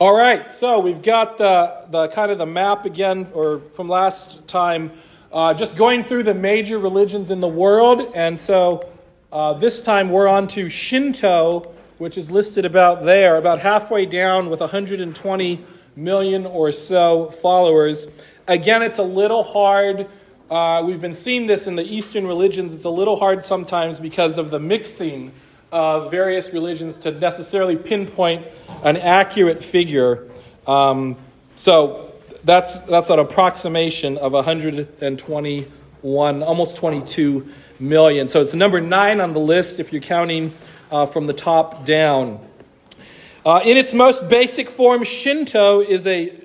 All right, so we've got the kind of the map again, or from last time, just going through the major religions in the world. And so this time we're on to Shinto, which is listed about there, about halfway down with 120 million or so followers. Again, it's a little hard. We've been seeing this in the Eastern religions. It's a little hard sometimes because of the mixing of various religions to necessarily pinpoint an accurate figure. So that's an approximation of 121, almost 22 million. So it's number 9 on the list if you're counting from the top down. In its most basic form, Shinto is a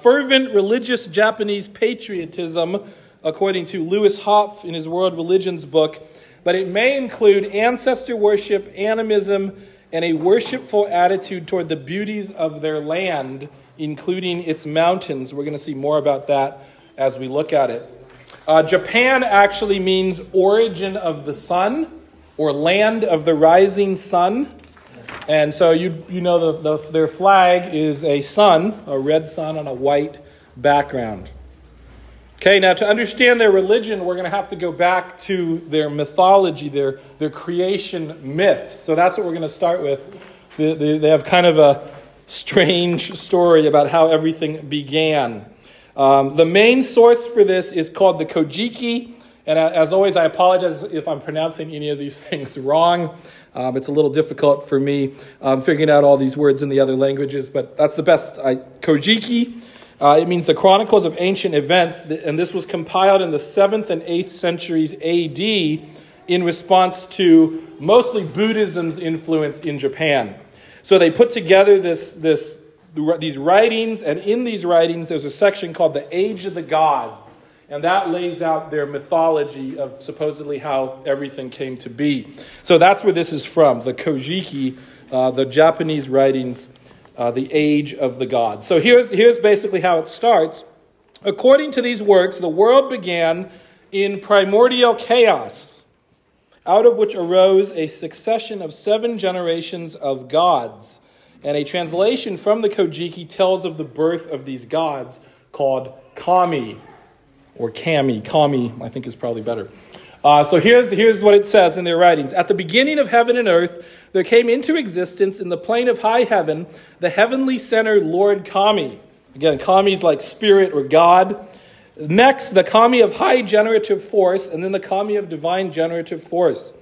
fervent religious Japanese patriotism, according to Lewis Hopf in his World Religions book, but it may include ancestor worship, animism, and a worshipful attitude toward the beauties of their land, including its mountains. We're going to see more about that as we look at it. Japan actually means origin of the sun, or land of the rising sun. And so you know their flag is a sun, a red sun on a white background. Okay, now to understand their religion, we're going to have to go back to their mythology, their creation myths. So that's what we're going to start with. They have kind of a strange story about how everything began. The main source for this is called the Kojiki. And as always, I apologize if I'm pronouncing any of these things wrong. It's a little difficult for me figuring out all these words in the other languages, but that's the best. Kojiki. It means the Chronicles of Ancient Events, and this was compiled in the 7th and 8th centuries AD in response to mostly Buddhism's influence in Japan. So they put together these writings, and in these writings there's a section called the Age of the Gods, and that lays out their mythology of supposedly how everything came to be. So that's where this is from, the Kojiki, the Japanese writings. The Age of the Gods. So here's basically how it starts. According to these works, the world began in primordial chaos, out of which arose a succession of 7 generations of gods. And a translation from the Kojiki tells of the birth of these gods called Kami, or Kami. Kami, I think, is probably better. So here's what it says in their writings. At the beginning of heaven and earth, there came into existence in the plane of high heaven, the heavenly center Lord Kami. Again, Kami's like spirit or God. Next, the Kami of high generative force, and then the Kami of divine generative force.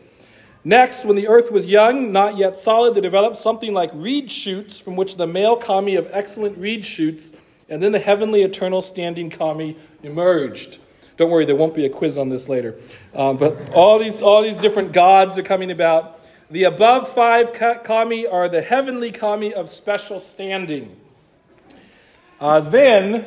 Next, when the earth was young, not yet solid, they developed something like reed shoots, from which the male Kami of excellent reed shoots, and then the heavenly eternal standing Kami emerged. Don't worry, there won't be a quiz on this later. But all these different gods are coming about. The above 5 Kami are the heavenly Kami of special standing. Then,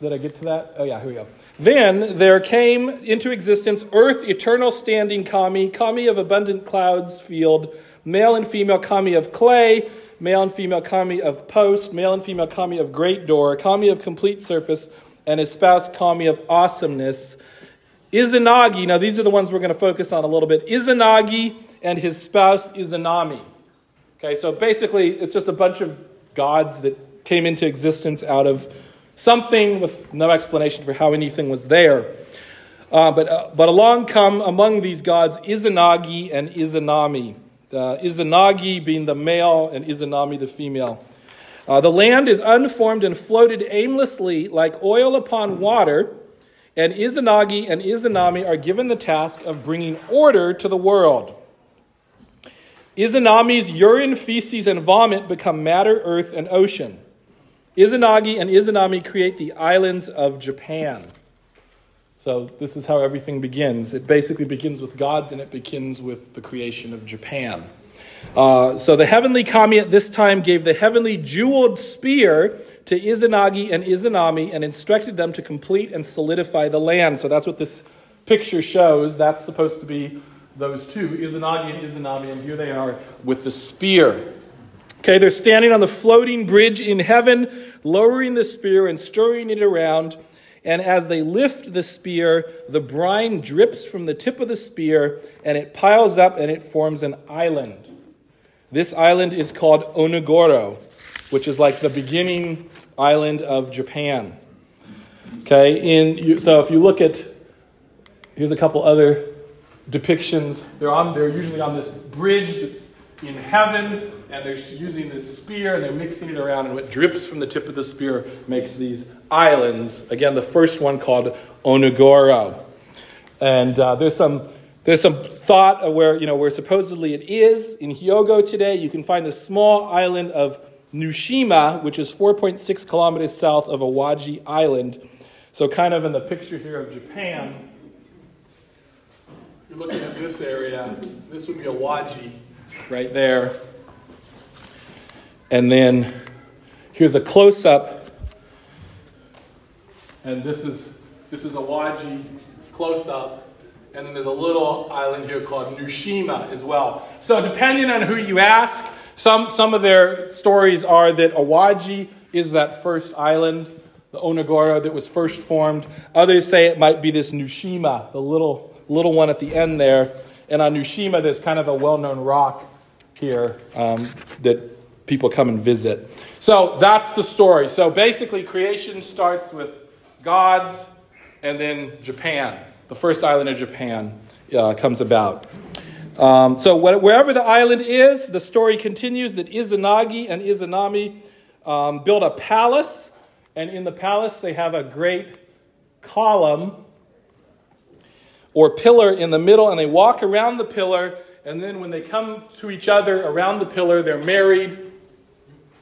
did I get to that? Oh yeah, here we go. Then there came into existence earth eternal standing Kami, Kami of abundant clouds field, male and female Kami of clay, male and female Kami of post, male and female Kami of great door, Kami of complete surface, and his spouse Kami of awesomeness. Izanagi, now these are the ones we're going to focus on a little bit. Izanagi and his spouse Izanami. Okay, so basically it's just a bunch of gods that came into existence out of something with no explanation for how anything was there. But along come among these gods Izanagi and Izanami. Izanagi being the male and Izanami the female. The land is unformed and floated aimlessly like oil upon water, and Izanagi and Izanami are given the task of bringing order to the world. Izanami's urine, feces, and vomit become matter, earth, and ocean. Izanagi and Izanami create the islands of Japan. So this is how everything begins. It basically begins with gods, and it begins with the creation of Japan. So the heavenly Kami at this time gave the heavenly jeweled spear to Izanagi and Izanami and instructed them to complete and solidify the land. So that's what this picture shows. That's supposed to be those two, Izanagi and Izanami, and here they are with the spear. Okay, they're standing on the floating bridge in heaven, lowering the spear and stirring it around. And as they lift the spear, the brine drips from the tip of the spear, and it piles up and it forms an island. This island is called Onogoro. which is like the beginning island of Japan. Okay, so if you look at, here's a couple other depictions. They're usually on this bridge that's in heaven, and they're using this spear, and they're mixing it around, and what drips from the tip of the spear makes these islands. Again, the first one called Onogoro, and there's some thought of where supposedly it is in Hyogo today. You can find the small island of Nushima, which is 4.6 kilometers south of Awaji Island. So, kind of in the picture here of Japan, you're looking at this area. This would be Awaji, right there. And then here's a close-up, and this is Awaji close-up. And then there's a little island here called Nushima as well. So depending on who you ask, some of their stories are that Awaji is that first island, the Onogoro that was first formed. Others say it might be this Nushima, the little one at the end there. And on Nushima, there's kind of a well-known rock here that people come and visit. So that's the story. So basically, creation starts with gods and then Japan. The first island of Japan comes about. Wherever the island is, the story continues that Izanagi and Izanami build a palace. And in the palace, they have a great column or pillar in the middle. And they walk around the pillar. And then when they come to each other around the pillar, they're married.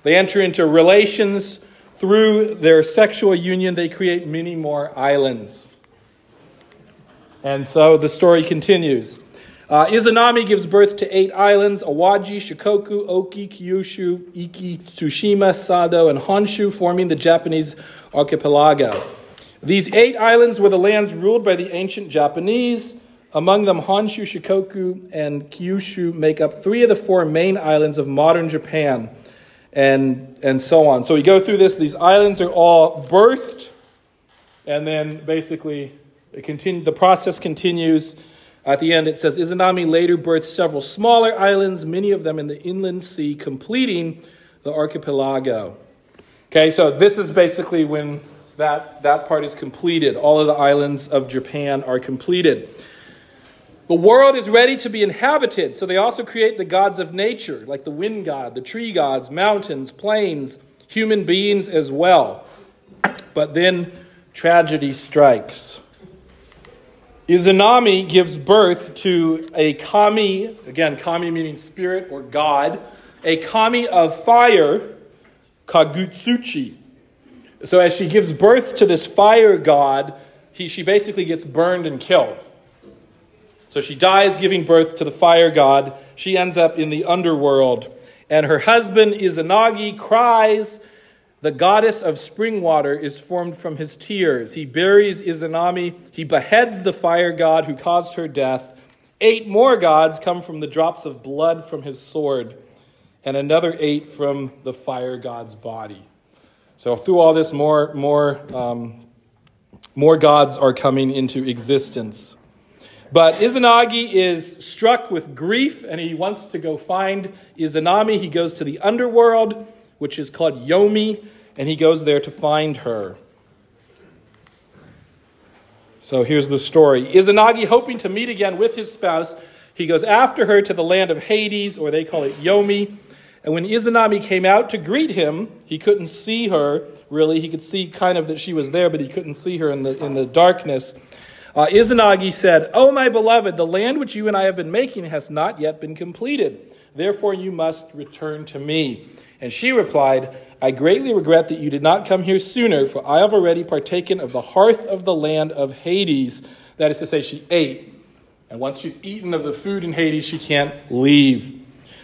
They enter into relations. Through their sexual union, they create many more islands. And so the story continues. Izanami gives birth to 8 islands: Awaji, Shikoku, Oki, Kyushu, Iki, Tsushima, Sado, and Honshu, forming the Japanese archipelago. These 8 islands were the lands ruled by the ancient Japanese. Among them, Honshu, Shikoku, and Kyushu make up 3 of the 4 main islands of modern Japan, and so on. So we go through this. These islands are all birthed, and then basically... the process continues. At the end, it says, Izanami later birthed several smaller islands, many of them in the inland sea, completing the archipelago. Okay, so this is basically when that part is completed. All of the islands of Japan are completed. The world is ready to be inhabited, so they also create the gods of nature, like the wind god, the tree gods, mountains, plains, human beings as well. But then tragedy strikes. Izanami gives birth to a kami, again, kami meaning spirit or god, a kami of fire, Kagutsuchi. So as she gives birth to this fire god, she basically gets burned and killed. So she dies giving birth to the fire god. She ends up in the underworld. And her husband, Izanagi, cries. The goddess of spring water is formed from his tears. He buries Izanami. He beheads the fire god who caused her death. 8 more gods come from the drops of blood from his sword, and another 8 from the fire god's body. So through all this, more gods are coming into existence. But Izanagi is struck with grief, and he wants to go find Izanami. He goes to the underworld, which is called Yomi, and he goes there to find her. So here's the story. Izanagi, hoping to meet again with his spouse, he goes after her to the land of Hades, or they call it Yomi. And when Izanami came out to greet him, he couldn't see her, really. He could see kind of that she was there, but he couldn't see her in the darkness. Izanagi said, "Oh, my beloved, the land which you and I have been making has not yet been completed. Therefore, you must return to me." And she replied, "I greatly regret that you did not come here sooner, for I have already partaken of the hearth of the land of Hades." That is to say, she ate. And once she's eaten of the food in Hades, she can't leave.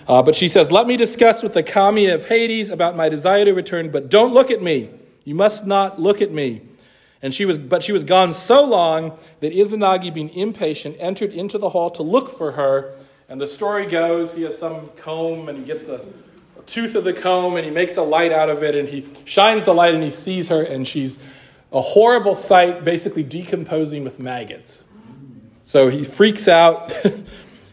But she says, "Let me discuss with the kami of Hades about my desire to return, but don't look at me. You must not look at me." But she was gone so long that Izanagi, being impatient, entered into the hall to look for her. And the story goes, he has some comb and he gets a tooth of the comb, and he makes a light out of it, and he shines the light, and he sees her, and she's a horrible sight, basically decomposing with maggots. So he freaks out.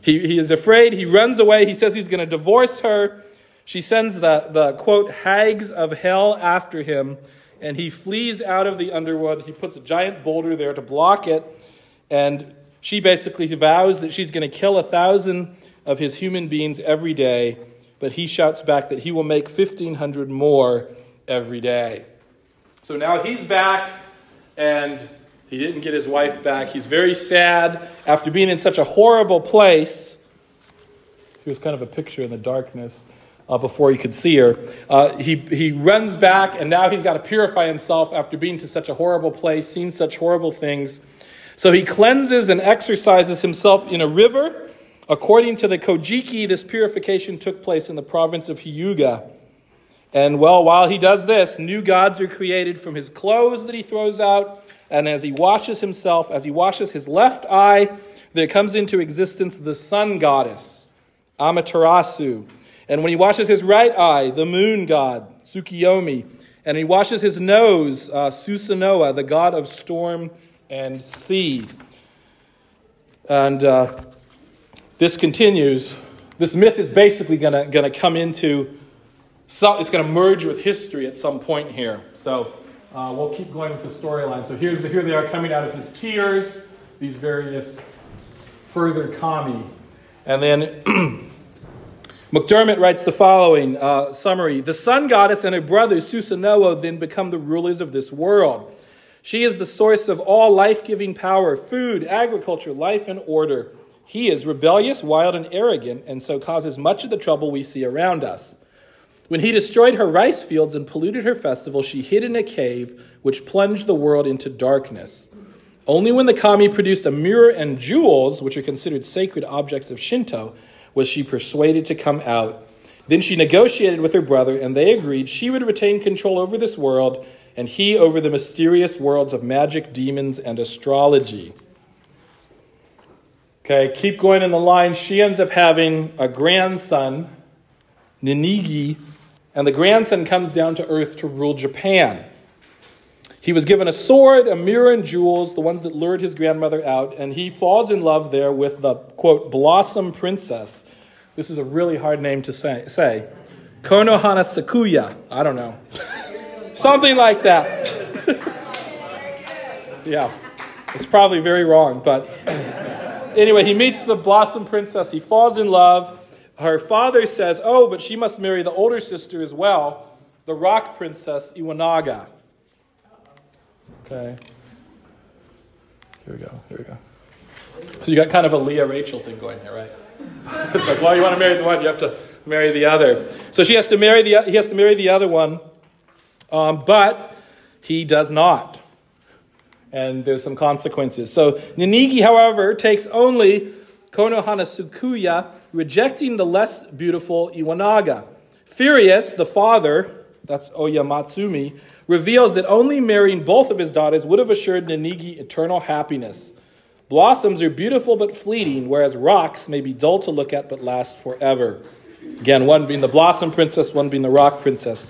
He is afraid. He runs away. He says he's going to divorce her. She sends the quote, hags of hell after him, and he flees out of the underwood. He puts a giant boulder there to block it, and she basically vows that she's going to kill 1,000 of his human beings every day, but he shouts back that he will make 1,500 more every day. So now he's back, and he didn't get his wife back. He's very sad. After being in such a horrible place, she was kind of a picture in the darkness before he could see her. He runs back, and now he's got to purify himself after being to such a horrible place, seeing such horrible things. So he cleanses and exercises himself in a river. According to the Kojiki, this purification took place in the province of Hyuga. And, well, while he does this, new gods are created from his clothes that he throws out. And as he washes himself, as he washes his left eye, there comes into existence the sun goddess, Amaterasu. And when he washes his right eye, the moon god, Tsukiyomi. And he washes his nose, Susanoo, the god of storm and sea. And this continues. This myth is basically going to come into, so it's going to merge with history at some point here. So we'll keep going with the storyline. So here they are coming out of his tears, these various further kami. And then McDermott writes the following summary. The sun goddess and her brother Susanoo then become the rulers of this world. She is the source of all life-giving power, food, agriculture, life, and order. He is rebellious, wild, and arrogant, and so causes much of the trouble we see around us. When he destroyed her rice fields and polluted her festival, she hid in a cave, which plunged the world into darkness. Only when the kami produced a mirror and jewels, which are considered sacred objects of Shinto, was she persuaded to come out. Then she negotiated with her brother, and they agreed she would retain control over this world, and he over the mysterious worlds of magic, demons, and astrology. Okay, keep going in the line. She ends up having a grandson, Ninigi, and the grandson comes down to earth to rule Japan. He was given a sword, a mirror, and jewels, the ones that lured his grandmother out, and he falls in love there with the, quote, Blossom Princess. This is a really hard name to say. Konohana Sakuya. I don't know. Something like that. Yeah. It's probably very wrong, but anyway, he meets the Blossom Princess. He falls in love. Her father says, oh, but she must marry the older sister as well, the rock princess, Iwanaga. Okay. Here we go. So you got kind of a Leah Rachel thing going here, right? It's like, well, you want to marry the one, you have to marry the other. So he has to marry the other one, but he does not. And there's some consequences. So Ninigi, however, takes only Konohana Sakuya, rejecting the less beautiful Iwanaga. Furious, the father, that's Oyamatsumi, reveals that only marrying both of his daughters would have assured Ninigi eternal happiness. Blossoms are beautiful but fleeting, whereas rocks may be dull to look at but last forever. Again, one being the Blossom Princess, one being the Rock Princess.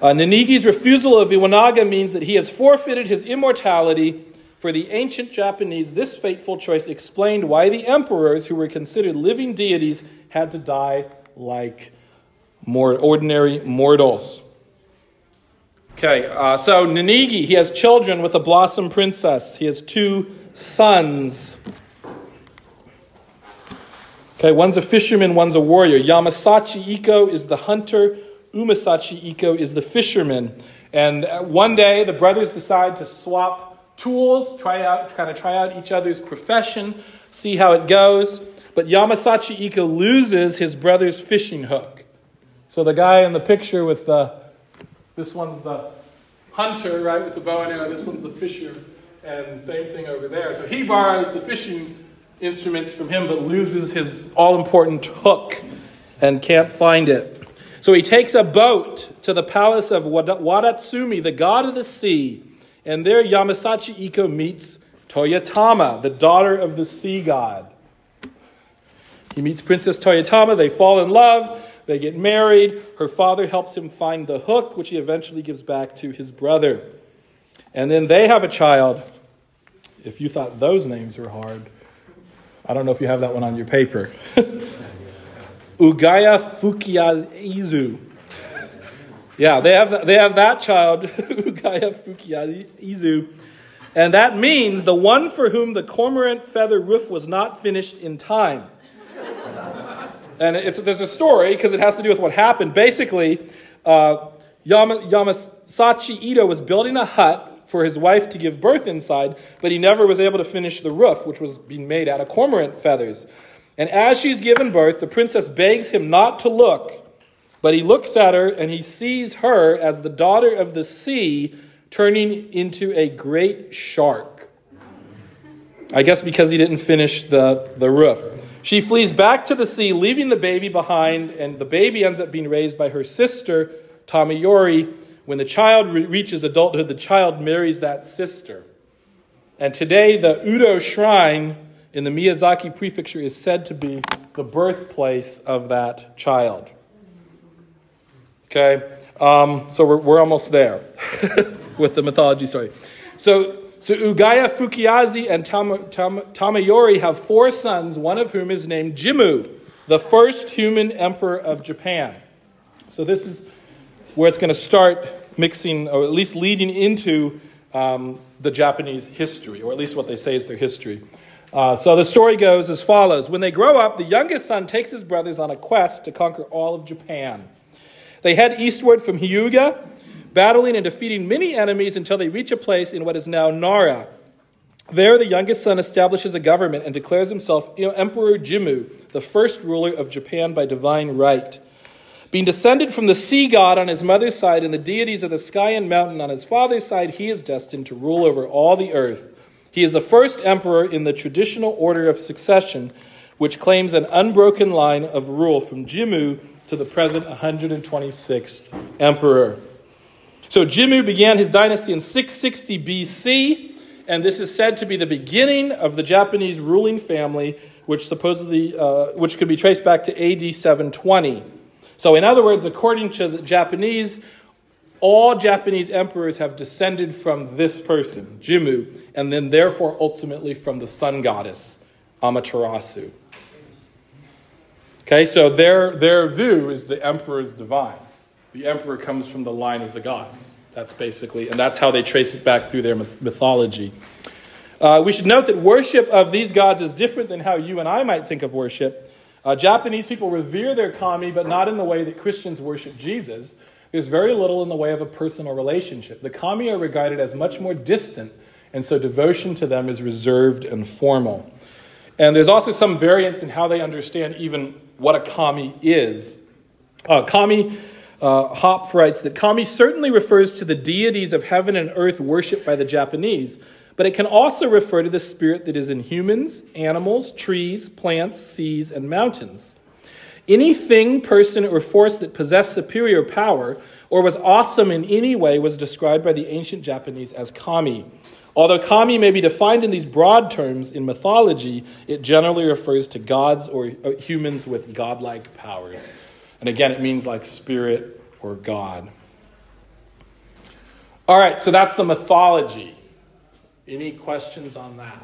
Nanigi's refusal of Iwanaga means that he has forfeited his immortality. For the ancient Japanese, this fateful choice explained why the emperors, who were considered living deities, had to die like more ordinary mortals. Okay, so Ninigi, he has children with the Blossom Princess. He has 2 sons. Okay, one's a fisherman, one's a warrior. Yamasachihiko is the hunter. Umasachihiko is the fisherman. And one day, the brothers decide to swap tools, try out each other's profession, see how it goes. But Yamasachihiko loses his brother's fishing hook. So the guy in the picture with this one's the hunter, right, with the bow and arrow, this one's the fisher, and same thing over there. So he borrows the fishing instruments from him, but loses his all-important hook and can't find it. So he takes a boat to the palace of Wadatsumi, the god of the sea, and there Yamasachihiko meets Toyotama, the daughter of the sea god. He meets Princess Toyotama. They fall in love. They get married. Her father helps him find the hook, which he eventually gives back to his brother. And then they have a child. If you thought those names were hard, I don't know if you have that one on your paper. Ugaya Fukiaizu. Yeah, they have that child, Ugaya Fukiaizu. And that means the one for whom the cormorant feather roof was not finished in time. And there's a story, because it has to do with what happened. Basically, Yamasachihiko was building a hut for his wife to give birth inside, but he never was able to finish the roof, which was being made out of cormorant feathers. And as she's given birth, the princess begs him not to look, but he looks at her and he sees her as the daughter of the sea turning into a great shark. I guess because he didn't finish the roof. She flees back to the sea, leaving the baby behind, and the baby ends up being raised by her sister, Tamayori. When the child reaches adulthood, the child marries that sister. And today, the Udo Shrine in the Miyazaki Prefecture is said to be the birthplace of that child. Okay, so we're almost there with the mythology story. So Ugaya Fukiaizu and Tamayori have four sons, one of whom is named Jimmu, the first human emperor of Japan. So this is where it's going to start mixing, or at least leading into the Japanese history, or at least what they say is their history. So the story goes as follows. When they grow up, the youngest son takes his brothers on a quest to conquer all of Japan. They head eastward from Hyuga, battling and defeating many enemies until they reach a place in what is now Nara. There, the youngest son establishes a government and declares himself Emperor Jimmu, the first ruler of Japan by divine right. Being descended from the sea god on his mother's side and the deities of the sky and mountain on his father's side, he is destined to rule over all the earth. He is the first emperor in the traditional order of succession, which claims an unbroken line of rule from Jimmu to the present 126th emperor. So Jimmu began his dynasty in 660 BC, and this is said to be the beginning of the Japanese ruling family, which supposedly, which could be traced back to AD 720. So in other words, according to the Japanese, all Japanese emperors have descended from this person, Jimmu, and then therefore ultimately from the sun goddess, Amaterasu. Okay, so their view is the emperor is divine. The emperor comes from the line of the gods. That's basically, and that's how they trace it back through their mythology. We should note that worship of these gods is different than how you and I might think of worship. Japanese people revere their kami, but not in the way that Christians worship Jesus. There's very little in the way of a personal relationship. The kami are regarded as much more distant, and so devotion to them is reserved and formal. And there's also some variance in how they understand even what a kami is. Hopf writes that kami certainly refers to the deities of heaven and earth worshipped by the Japanese, but it can also refer to the spirit that is in humans, animals, trees, plants, seas, and mountains. Any thing, person, or force that possessed superior power or was awesome in any way was described by the ancient Japanese as kami. Although kami may be defined in these broad terms in mythology, it generally refers to gods or humans with godlike powers. And again, it means like spirit or God. All right, so that's the mythology. Any questions on that?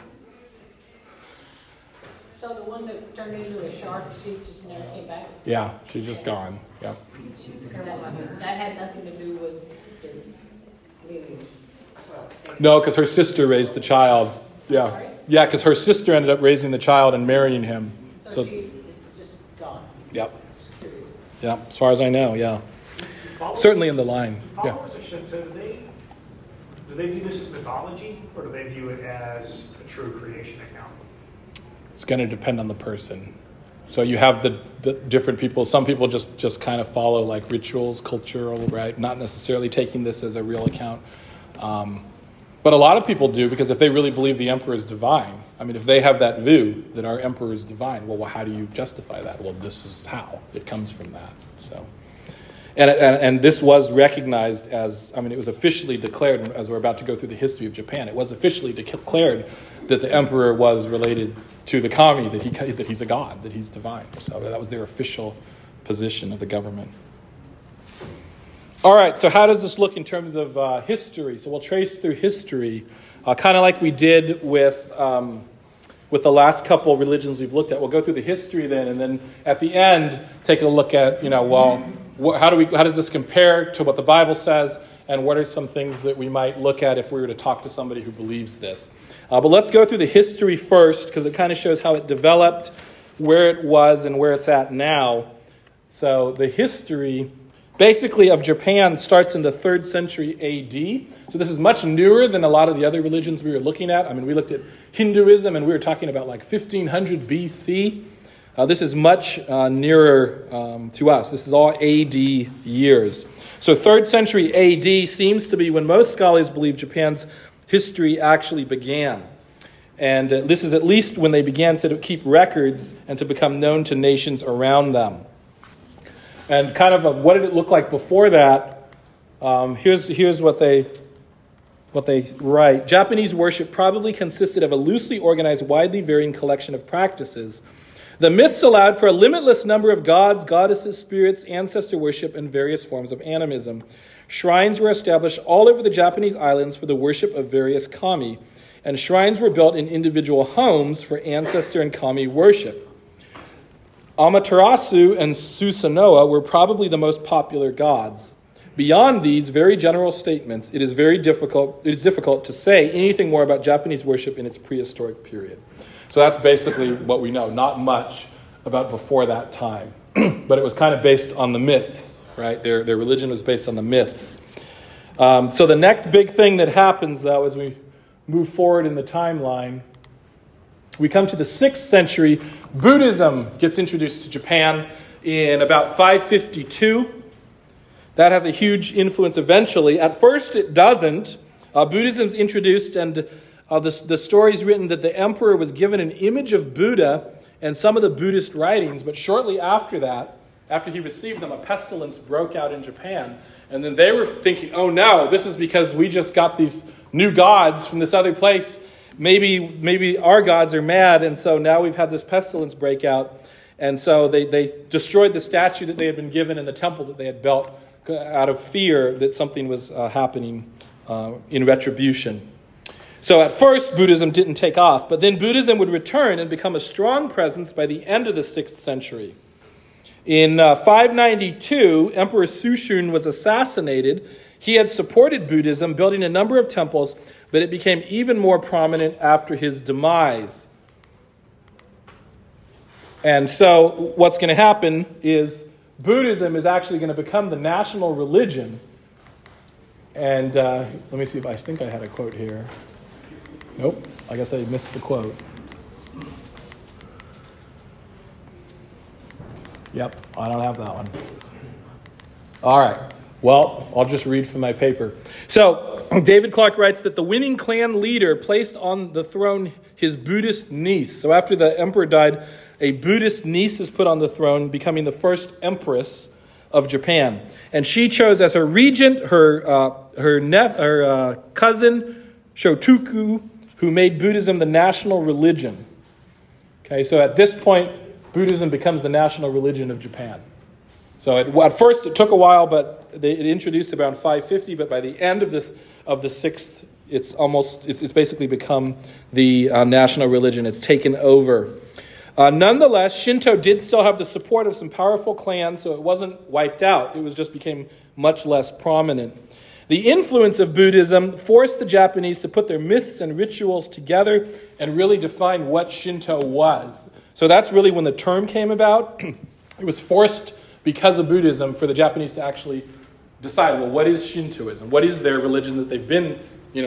So the one that turned into a shark, she just never came back? Yeah, she's just gone. Yeah. That had nothing to do with leaving. No, because her sister raised the child. Yeah, yeah, because her sister ended up raising the child and marrying him. So she is just gone. Yep. Yeah, as far as I know, yeah. Certainly in the line. Do followers of Shinto, do they view this as mythology, or do they view it as a true creation account? It's going to depend on the person. So you have the different people. Some people just kind of follow like rituals, cultural, right? Not necessarily taking this as a real account. But a lot of people do, because if they really believe the emperor is divine, I mean, if they have that view that our emperor is divine, well, how do you justify that? Well, this is how it comes from that. So, and this was recognized as, I mean, it was officially declared, as we're about to go through the history of Japan, it was officially declared that the emperor was related to the kami, that he's a god, that he's divine. So that was their official position of the government. All right, so how does this look in terms of history? So we'll trace through history, kind of like we did with with the last couple of religions we've looked at. We'll go through the history then, and then at the end, take a look at, how does this compare to what the Bible says, and what are some things that we might look at if we were to talk to somebody who believes this. But let's go through the history first, because it kind of shows how it developed, where it was, and where it's at now. So the history, basically, of Japan starts in the 3rd century A.D. So this is much newer than a lot of the other religions we were looking at. I mean, we looked at Hinduism, and we were talking about like 1500 B.C. This is much nearer to us. This is all A.D. years. So 3rd century A.D. seems to be when most scholars believe Japan's history actually began. And this is at least when they began to keep records and to become known to nations around them. And kind of what did it look like before that? Here's what they write. Japanese worship probably consisted of a loosely organized, widely varying collection of practices. The myths allowed for a limitless number of gods, goddesses, spirits, ancestor worship, and various forms of animism. Shrines were established all over the Japanese islands for the worship of various kami, and shrines were built in individual homes for ancestor and kami worship. Amaterasu and Susanoo were probably the most popular gods. Beyond these very general statements, it is difficult to say anything more about Japanese worship in its prehistoric period. So that's basically what we know, not much about before that time. But it was kind of based on the myths, right? Their religion was based on the myths. So the next big thing that happens, though, as we move forward in the timeline, we come to the 6th century. Buddhism gets introduced to Japan in about 552. That has a huge influence eventually. At first it doesn't. Buddhism's introduced, and the story's written that the emperor was given an image of Buddha and some of the Buddhist writings, but shortly after that, after he received them, a pestilence broke out in Japan. And then they were thinking, oh no, this is because we just got these new gods from this other place. Maybe our gods are mad, and so now we've had this pestilence break out. And so they destroyed the statue that they had been given and the temple that they had built out of fear that something was happening in retribution. So at first, Buddhism didn't take off, but then Buddhism would return and become a strong presence by the end of the 6th century. In 592, Emperor Sushun was assassinated. He had supported Buddhism, building a number of temples, but it became even more prominent after his demise. And so what's going to happen is Buddhism is actually going to become the national religion. And let me see if I think I had a quote here. Nope, I guess I missed the quote. Yep, I don't have that one. All right. Well, I'll just read from my paper. So, David Clark writes that the winning clan leader placed on the throne his Buddhist niece. So after the emperor died, a Buddhist niece is put on the throne, becoming the first empress of Japan. And she chose as her regent her cousin, Shotoku, who made Buddhism the national religion. Okay, so at this point, Buddhism becomes the national religion of Japan. So at first it took a while, but it introduced around 550. But by the end of the 6th, it's basically become the national religion. It's taken over. Nonetheless, Shinto did still have the support of some powerful clans, so it wasn't wiped out. It was just became much less prominent. The influence of Buddhism forced the Japanese to put their myths and rituals together and really define what Shinto was. So that's really when the term came about. It was forced because of Buddhism, for the Japanese to actually decide, well, what is Shintoism? What is their religion that they've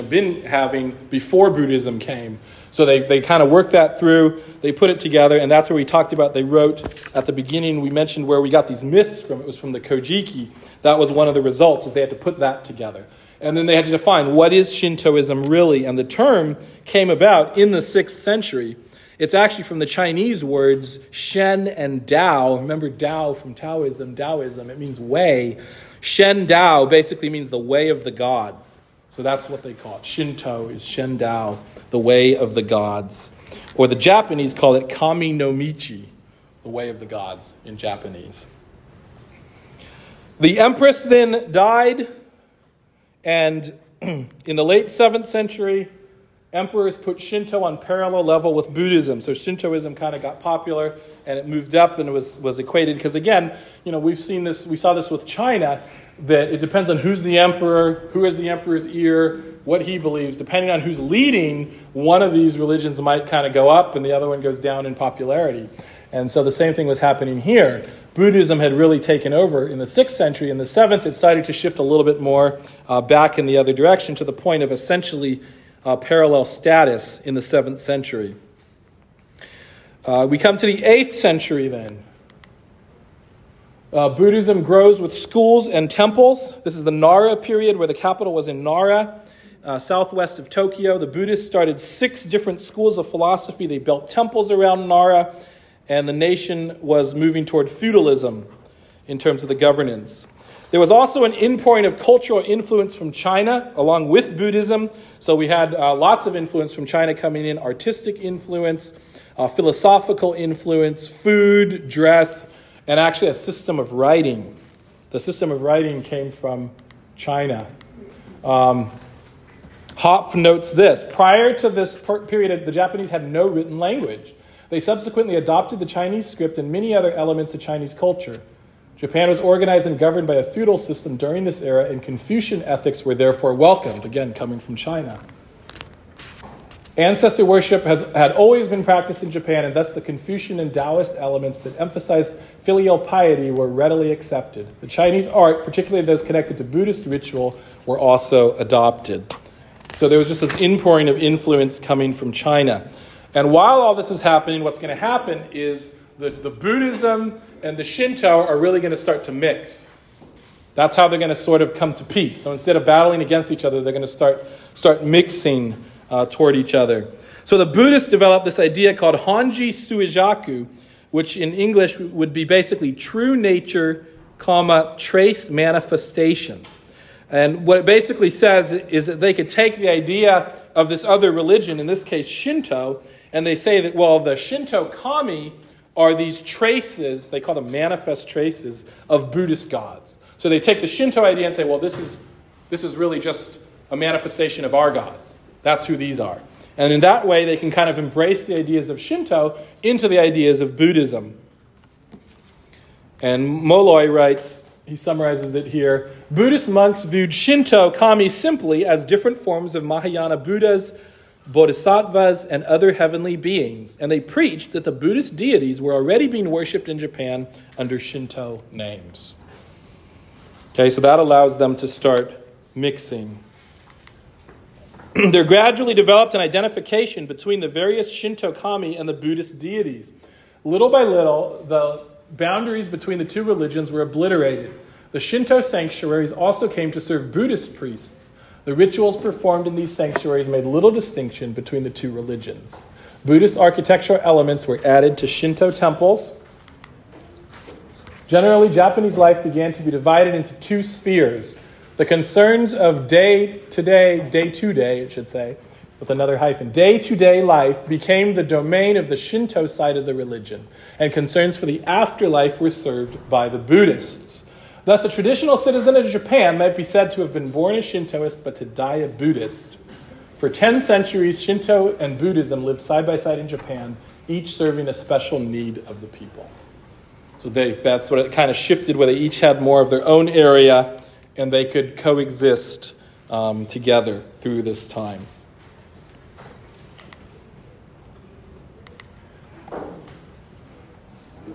been having before Buddhism came? So they kind of worked that through. They put it together, and that's where we talked about. They wrote at the beginning. We mentioned where we got these myths from. It was from the Kojiki. That was one of the results, is they had to put that together, and then they had to define what is Shintoism really. And the term came about in the 6th century. It's actually from the Chinese words Shen and Tao. Remember Tao from Taoism. It means way. Shen Tao basically means the way of the gods. So that's what they call it. Shinto is Shen Tao, the way of the gods. Or the Japanese call it Kami no Michi, the way of the gods in Japanese. The empress then died, and in the late 7th century, emperors put Shinto on parallel level with Buddhism. So Shintoism kind of got popular and it moved up and was equated. Because again, you know, we've seen this, we saw this with China, that it depends on who's the emperor, who has the emperor's ear, what he believes. Depending on who's leading, one of these religions might kind of go up and the other one goes down in popularity. And so the same thing was happening here. Buddhism had really taken over in the 6th century. In the 7th, it started to shift a little bit more back in the other direction, to the point of essentially parallel status in the 7th century. We come to the 8th century then. Buddhism grows with schools and temples. This is the Nara period, where the capital was in Nara, southwest of Tokyo. The Buddhists started 6 different schools of philosophy. They built temples around Nara, and the nation was moving toward feudalism in terms of the governance. There was also an inpouring of cultural influence from China along with Buddhism. So we had lots of influence from China coming in, artistic influence, philosophical influence, food, dress, and actually a system of writing. The system of writing came from China. Hopf notes this. Prior to this period, the Japanese had no written language. They subsequently adopted the Chinese script and many other elements of Chinese culture. Japan was organized and governed by a feudal system during this era, and Confucian ethics were therefore welcomed, again, coming from China. Ancestor worship had always been practiced in Japan, and thus the Confucian and Taoist elements that emphasized filial piety were readily accepted. The Chinese art, particularly those connected to Buddhist ritual, were also adopted. So there was just this inpouring of influence coming from China. And while all this is happening, what's going to happen is the Buddhism and the Shinto are really going to start to mix. That's how they're going to sort of come to peace. So instead of battling against each other, they're going to start mixing toward each other. So the Buddhists developed this idea called Honji Suijaku, which in English would be basically true nature, trace manifestation. And what it basically says is that they could take the idea of this other religion, in this case Shinto, and they say that, well, the Shinto kami are these traces, they call them manifest traces, of Buddhist gods. So they take the Shinto idea and say, well, this is really just a manifestation of our gods. That's who these are. And in that way, they can kind of embrace the ideas of Shinto into the ideas of Buddhism. And Molloy writes, he summarizes it here, Buddhist monks viewed Shinto kami simply as different forms of Mahayana Buddhas, Bodhisattvas, and other heavenly beings, and they preached that the Buddhist deities were already being worshipped in Japan under Shinto names. Okay, so that allows them to start mixing. There gradually developed an identification between the various Shinto kami and the Buddhist deities. Little by little, the boundaries between the two religions were obliterated. The Shinto sanctuaries also came to serve Buddhist priests. The rituals performed in these sanctuaries made little distinction between the two religions. Buddhist architectural elements were added to Shinto temples. Generally, Japanese life began to be divided into two spheres. The concerns of day-to-day life became the domain of the Shinto side of the religion, and concerns for the afterlife were served by the Buddhists. Thus, a traditional citizen of Japan might be said to have been born a Shintoist, but to die a Buddhist. For 10 centuries, Shinto and Buddhism lived side by side in Japan, each serving a special need of the people. So that's what it kind of shifted, where they each had more of their own area, and they could coexist together through this time.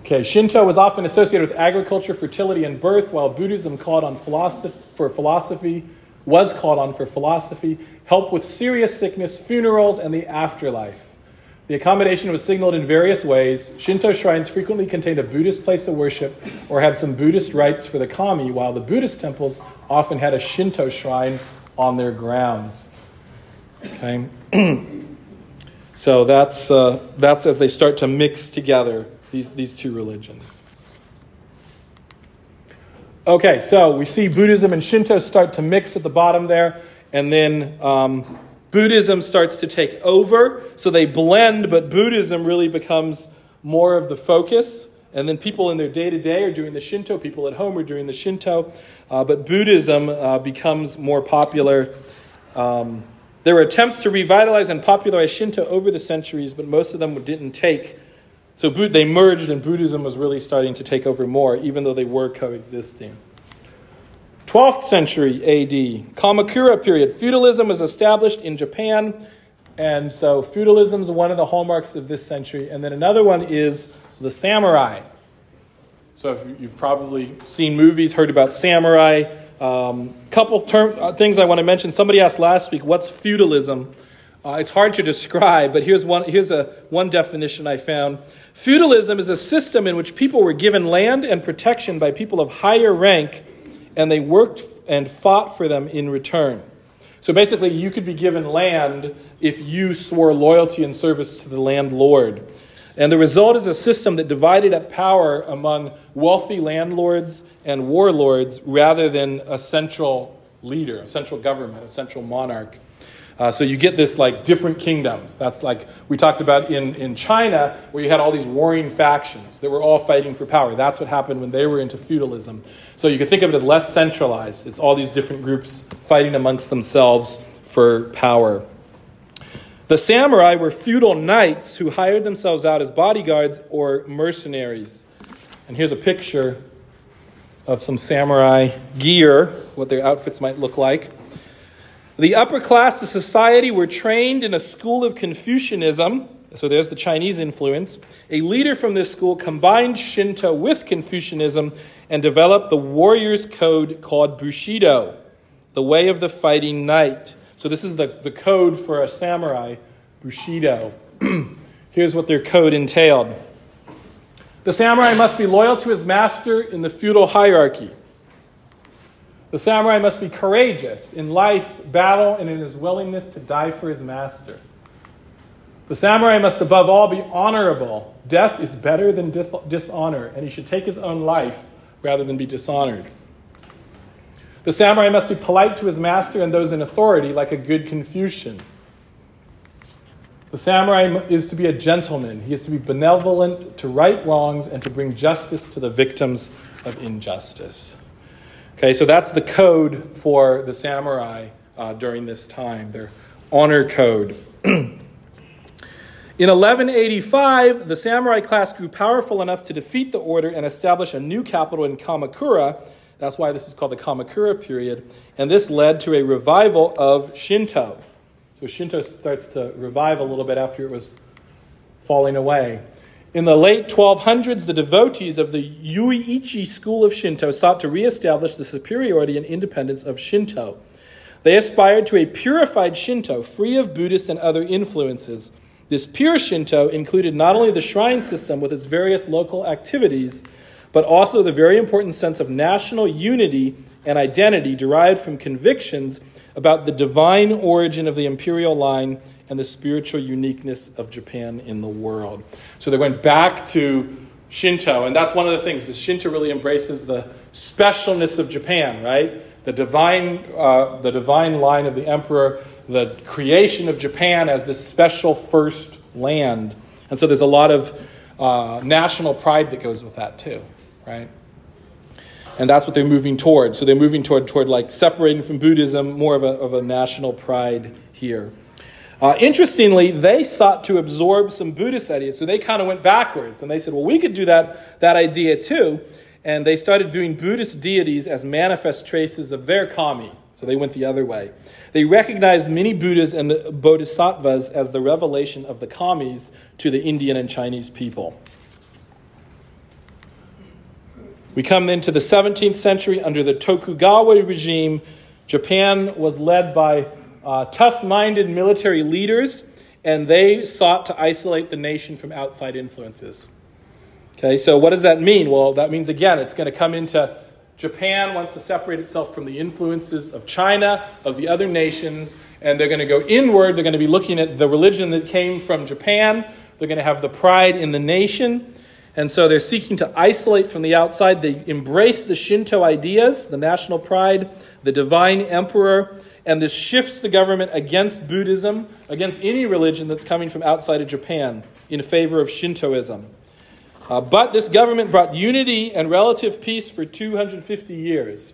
Okay, Shinto was often associated with agriculture, fertility, and birth, while Buddhism was called on for philosophy, help with serious sickness, funerals, and the afterlife. The accommodation was signaled in various ways. Shinto shrines frequently contained a Buddhist place of worship or had some Buddhist rites for the kami, while the Buddhist temples often had a Shinto shrine on their grounds. Okay, so that's as they start to mix together these two religions. Okay, so we see Buddhism and Shinto start to mix at the bottom there, and then Buddhism starts to take over, so they blend, but Buddhism really becomes more of the focus. And then people in their day-to-day are doing the Shinto, people at home are doing the Shinto, but Buddhism becomes more popular There were attempts to revitalize and popularize Shinto over the centuries, but most of them didn't take. So they merged, and Buddhism was really starting to take over more, even though they were coexisting. 12th century A.D., Kamakura period. Feudalism was established in Japan, and so feudalism is one of the hallmarks of this century. And then another one is the samurai. So if you've probably seen movies, heard about samurai. Couple things I want to mention. Somebody asked last week, what's feudalism? It's hard to describe, but here's one definition I found. Feudalism is a system in which people were given land and protection by people of higher rank, and they worked and fought for them in return. So basically, you could be given land if you swore loyalty and service to the landlord. And the result is a system that divided up power among wealthy landlords and warlords rather than a central leader, a central government, a central monarch. So you get this like different kingdoms. That's like we talked about in China, where you had all these warring factions that were all fighting for power. That's what happened when they were into feudalism. So you could think of it as less centralized. It's all these different groups fighting amongst themselves for power. The samurai were feudal knights who hired themselves out as bodyguards or mercenaries. And here's a picture of some samurai gear, what their outfits might look like. The upper class of society were trained in a school of Confucianism. So there's the Chinese influence. A leader from this school combined Shinto with Confucianism and developed the warrior's code called Bushido, the way of the fighting knight. So this is the code for a samurai, Bushido. Here's what their code entailed. The samurai must be loyal to his master in the feudal hierarchy. The samurai must be courageous in life, battle, and in his willingness to die for his master. The samurai must above all be honorable. Death is better than dishonor, and he should take his own life rather than be dishonored. The samurai must be polite to his master and those in authority, like a good Confucian. The samurai is to be a gentleman. He is to be benevolent, to right wrongs, and to bring justice to the victims of injustice. Okay, so that's the code for the samurai during this time, their honor code. In 1185, the samurai class grew powerful enough to defeat the order and establish a new capital in Kamakura. That's why this is called the Kamakura period. And this led to a revival of Shinto. So Shinto starts to revive a little bit after it was falling away. In the late 1200s, the devotees of the Yuiichi school of Shinto sought to reestablish the superiority and independence of Shinto. They aspired to a purified Shinto, free of Buddhist and other influences. This pure Shinto included not only the shrine system with its various local activities, but also the very important sense of national unity and identity derived from convictions about the divine origin of the imperial line and the spiritual uniqueness of Japan in the world. So they went back to Shinto, and that's one of the things. The Shinto really embraces the specialness of Japan, right? The divine line of the emperor, the creation of Japan as this special first land. And so there's a lot of national pride that goes with that too. Right? And that's what they're moving toward. So they're moving toward like separating from Buddhism, more of a national pride here. Interestingly, they sought to absorb some Buddhist ideas. So they kind of went backwards and they said, well, we could do that idea too. And they started viewing Buddhist deities as manifest traces of their kami. So they went the other way. They recognized many Buddhas and the Bodhisattvas as the revelation of the kamis to the Indian and Chinese people. We come into the 17th century under the Tokugawa regime. Japan was led by tough-minded military leaders, and they sought to isolate the nation from outside influences. Okay, so what does that mean? Well, that means, again, it's going to come into Japan wants to separate itself from the influences of China, of the other nations, and they're going to go inward. They're going to be looking at the religion that came from Japan. They're going to have the pride in the nation. And so they're seeking to isolate from the outside. They embrace the Shinto ideas, the national pride, the divine emperor, and this shifts the government against Buddhism, against any religion that's coming from outside of Japan, in favor of Shintoism. But this government brought unity and relative peace for 250 years.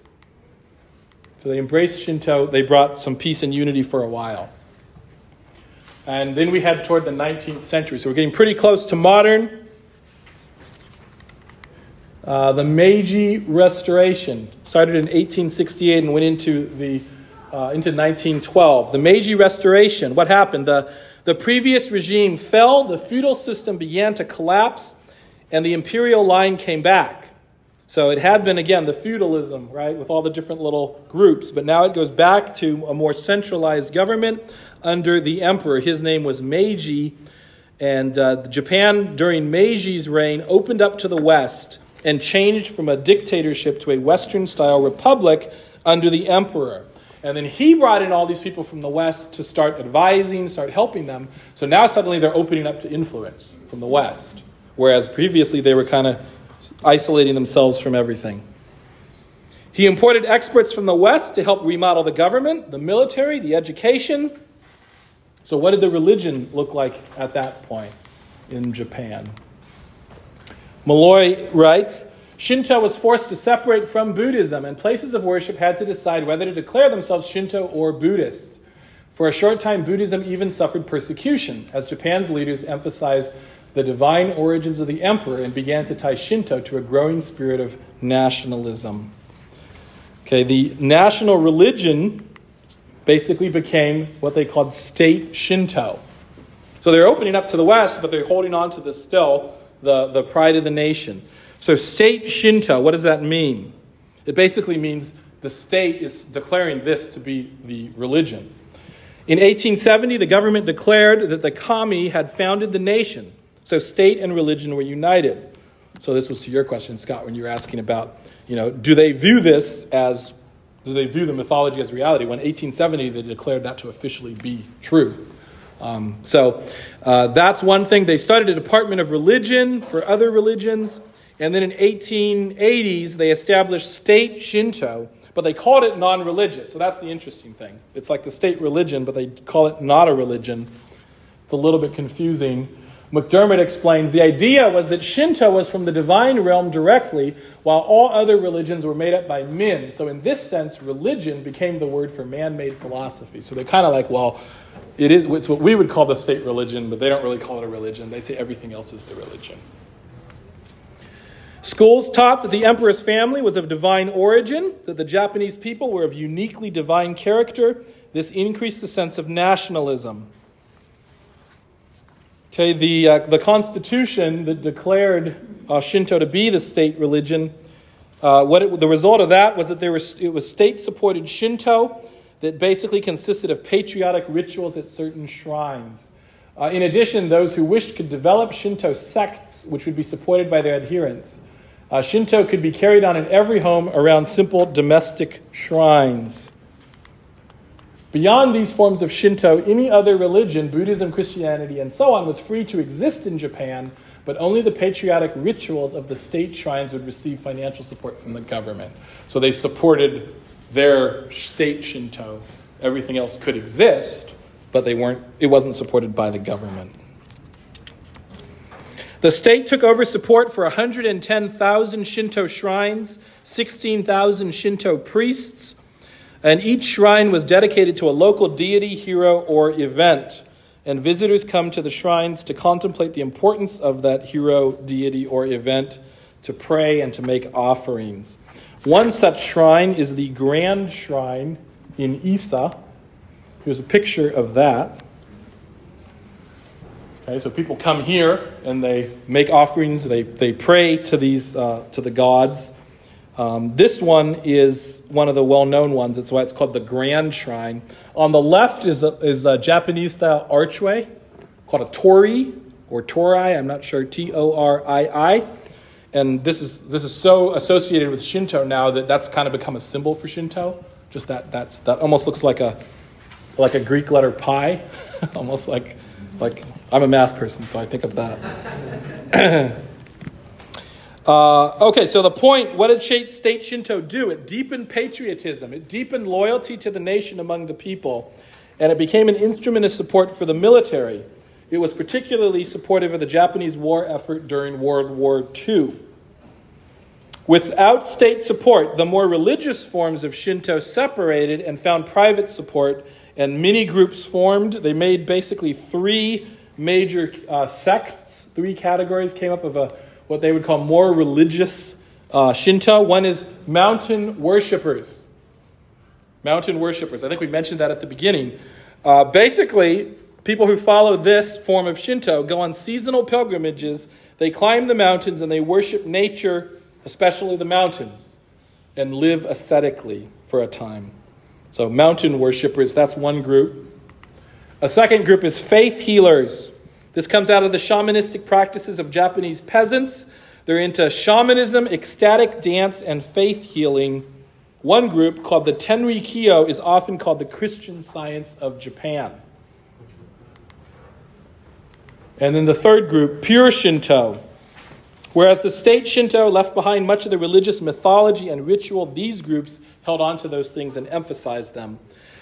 So they embraced Shinto. They brought some peace and unity for a while. And then we head toward the 19th century. So we're getting pretty close to modern. The Meiji Restoration started in 1868 and went into 1912. The Meiji Restoration, what happened? The previous regime fell, the feudal system began to collapse, and the imperial line came back. So it had been, again, the feudalism, right, with all the different little groups. But now it goes back to a more centralized government under the emperor. His name was Meiji. And Japan, during Meiji's reign, opened up to the West and changed from a dictatorship to a Western-style republic under the emperor. And then he brought in all these people from the West to start advising, start helping them. So now suddenly they're opening up to influence from the West, whereas previously they were kind of isolating themselves from everything. He imported experts from the West to help remodel the government, the military, the education. So what did the religion look like at that point in Japan? Molloy writes, Shinto was forced to separate from Buddhism, and places of worship had to decide whether to declare themselves Shinto or Buddhist. For a short time, Buddhism even suffered persecution, as Japan's leaders emphasized the divine origins of the emperor and began to tie Shinto to a growing spirit of nationalism. Okay, the national religion basically became what they called State Shinto. So they're opening up to the West, but they're holding on to this still, the pride of the nation. So State Shinto, what does that mean? It basically means the state is declaring this to be the religion. In 1870, the government declared that the Kami had founded the nation. So state and religion were united. So this was to your question, Scott, when you were asking about, do they view the mythology as reality? When 1870, they declared that to officially be true. So that's one thing. They started a department of religion for other religions. And then in 1880s, they established State Shinto, but they called it non-religious. So that's the interesting thing. It's like the state religion, but they call it not a religion. It's a little bit confusing. McDermott explains, the idea was that Shinto was from the divine realm directly, while all other religions were made up by men. So in this sense, religion became the word for man-made philosophy. So they're kind of like, well, it's what we would call the state religion, but they don't really call it a religion. They say everything else is the religion. Schools taught that the emperor's family was of divine origin, that the Japanese people were of uniquely divine character. This increased the sense of nationalism. Okay, the constitution that declared Shinto to be the state religion, the result of that was that it was state-supported Shinto that basically consisted of patriotic rituals at certain shrines. In addition, those who wished could develop Shinto sects, which would be supported by their adherents. Shinto could be carried on in every home around simple domestic shrines. Beyond these forms of Shinto, any other religion, Buddhism, Christianity, and so on, was free to exist in Japan, but only the patriotic rituals of the state shrines would receive financial support from the government. So they supported their state Shinto. Everything else could exist, but it wasn't supported by the government. The state took over support for 110,000 Shinto shrines, 16,000 Shinto priests, and each shrine was dedicated to a local deity, hero, or event. And visitors come to the shrines to contemplate the importance of that hero, deity, or event, to pray and to make offerings. One such shrine is the Grand Shrine in Ise. Here's a picture of that. Okay, so people come here and they make offerings. They pray to these to the gods. This one is one of the well-known ones. That's why it's called the Grand Shrine. On the left is a Japanese-style archway called a torii or torii. I'm not sure. Torii. And this is so associated with Shinto now that that's kind of become a symbol for Shinto. Just that almost looks like a Greek letter pi, almost like I'm a math person, so I think of that. Okay, so the point, what did State Shinto do? It deepened patriotism. It deepened loyalty to the nation among the people, and it became an instrument of support for the military. It was particularly supportive of the Japanese war effort during World War II. Without state support, the more religious forms of Shinto separated and found private support and many groups formed. They made basically three major sects. Three categories came up of what they would call more religious Shinto. One is mountain worshippers. Mountain worshippers. I think we mentioned that at the beginning. Basically, people who follow this form of Shinto go on seasonal pilgrimages. They climb the mountains and they worship nature, especially the mountains, and live ascetically for a time. So mountain worshippers, that's one group. A second group is faith healers. This comes out of the shamanistic practices of Japanese peasants. They're into shamanism, ecstatic dance, and faith healing. One group called the Tenrikyo is often called the Christian Science of Japan. And then the third group, pure Shinto. Whereas the state Shinto left behind much of the religious mythology and ritual, these groups held on to those things and emphasized them.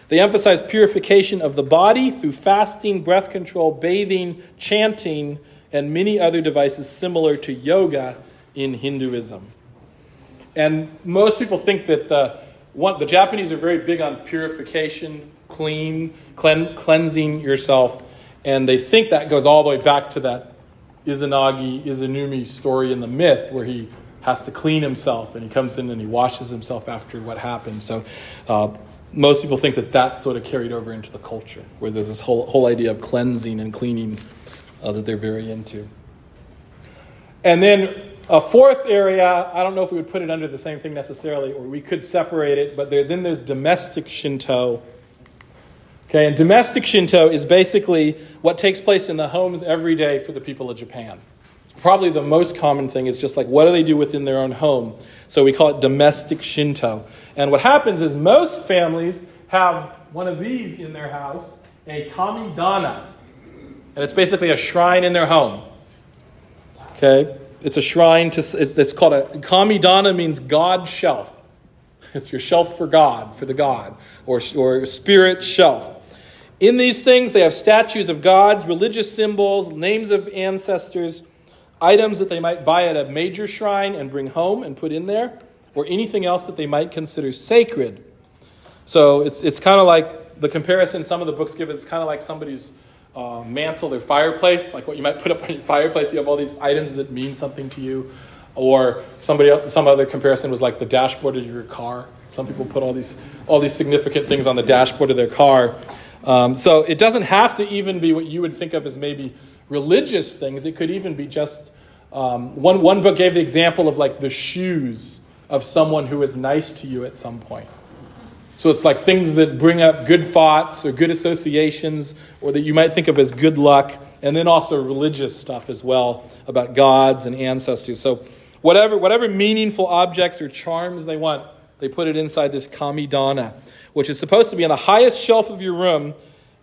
They emphasized purification of the body through fasting, breath control, bathing, chanting, and many other devices similar to yoga in Hinduism. And most people think that the Japanese are very big on purification, cleansing yourself, and they think that goes all the way back to that Izanagi, Izanami story in the myth where he has to clean himself and he comes in and he washes himself after what happened. So most people think that that's sort of carried over into the culture where there's this whole idea of cleansing and cleaning that they're very into. And then a fourth area, I don't know if we would put it under the same thing necessarily, or we could separate it, but then there's domestic Shinto. Okay, and domestic Shinto is basically what takes place in the homes every day for the people of Japan. Probably the most common thing is just like, what do they do within their own home? So we call it domestic Shinto. And what happens is most families have one of these in their house, a kamidana. And it's basically a shrine in their home. Okay? It's a shrine it's called a kamidana, means God shelf. It's your shelf for the god, or spirit shelf. In these things, they have statues of gods, religious symbols, names of ancestors, items that they might buy at a major shrine and bring home and put in there, or anything else that they might consider sacred. So it's kind of like the comparison some of the books give. It's kind of like somebody's mantle, their fireplace, like what you might put up on your fireplace. You have all these items that mean something to you. Or some other comparison was like the dashboard of your car. Some people put all these significant things on the dashboard of their car. So it doesn't have to even be what you would think of as maybe religious things. It could even be just one book gave the example of like the shoes of someone who is nice to you at some point. So it's like things that bring up good thoughts or good associations, or that you might think of as good luck, and then also religious stuff as well about gods and ancestors. So whatever meaningful objects or charms they want, they put it inside this kamidana, which is supposed to be on the highest shelf of your room,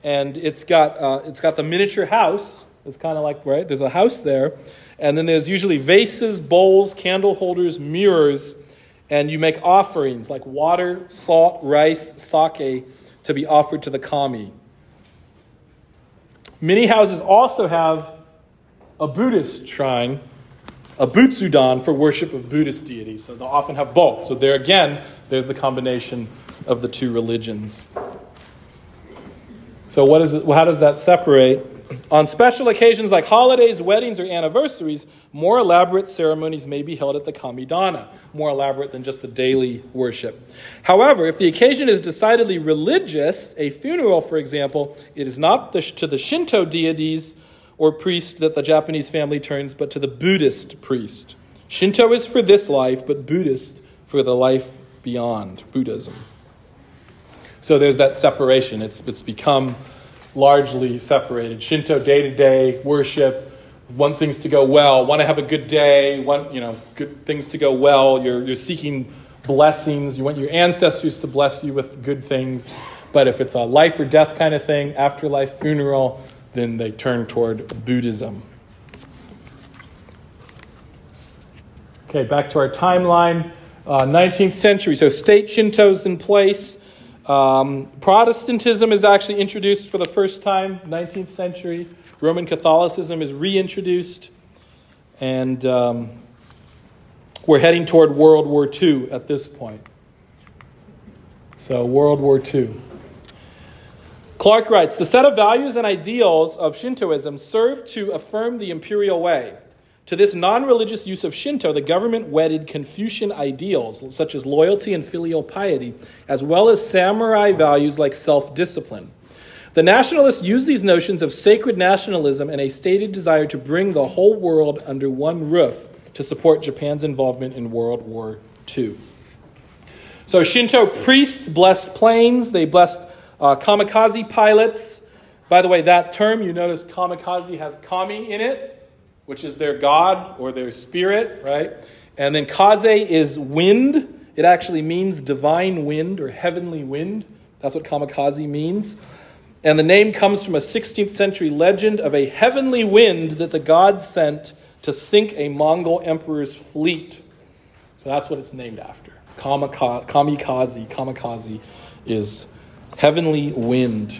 and it's got the miniature house. It's kind of like, right, there's a house there, and then there's usually vases, bowls, candle holders, mirrors, and you make offerings like water, salt, rice, sake to be offered to the kami. Many houses also have a Buddhist shrine, a butsudan, for worship of Buddhist deities. So they often have both. So there again, there's the combination of the two religions. So how does that separate? On special occasions like holidays, weddings, or anniversaries, more elaborate ceremonies may be held at the kamidana, more elaborate than just the daily worship. However, if the occasion is decidedly religious, a funeral, for example, it is not to the Shinto deities or priest that the Japanese family turns, but to the Buddhist priest. Shinto is for this life, but Buddhist for the life beyond Buddhism. So there's that separation. It's become largely separated. Shinto day-to-day worship, want things to go well, want to have a good day, good things to go well. You're seeking blessings. You want your ancestors to bless you with good things. But if it's a life or death kind of thing, afterlife, funeral, then they turn toward Buddhism. Okay, back to our timeline. 19th century, so state Shinto's in place. Protestantism is actually introduced for the first time, 19th century. Roman Catholicism is reintroduced. And we're heading toward World War II at this point. So World War II. Clark writes, the set of values and ideals of Shintoism served to affirm the imperial way. To this non-religious use of Shinto, the government wedded Confucian ideals, such as loyalty and filial piety, as well as samurai values like self-discipline. The nationalists used these notions of sacred nationalism and a stated desire to bring the whole world under one roof to support Japan's involvement in World War II. So Shinto priests blessed planes, they blessed kamikaze pilots. By the way, that term, you notice kamikaze has kami in it, which is their god or their spirit, right? And then kaze is wind. It actually means divine wind or heavenly wind. That's what kamikaze means. And the name comes from a 16th century legend of a heavenly wind that the gods sent to sink a Mongol emperor's fleet. So that's what it's named after. Kamikaze. Kamikaze is heavenly wind.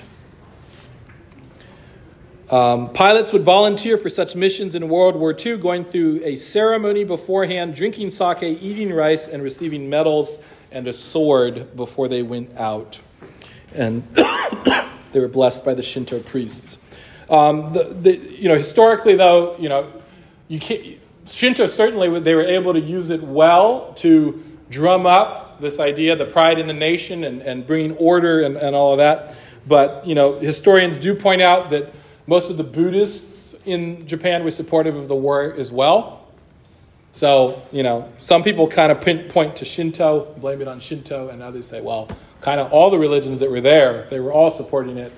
Pilots would volunteer for such missions in World War II, going through a ceremony beforehand, drinking sake, eating rice, and receiving medals and a sword before they went out. And they were blessed by the Shinto priests. Historically, though, you can't, Shinto certainly, they were able to use it well to drum up this idea, the pride in the nation and bringing order and all of that. But, historians do point out that most of the Buddhists in Japan were supportive of the war as well. So, some people kind of pinpoint to Shinto, blame it on Shinto, and others say, well, kind of all the religions that were there, they were all supporting it.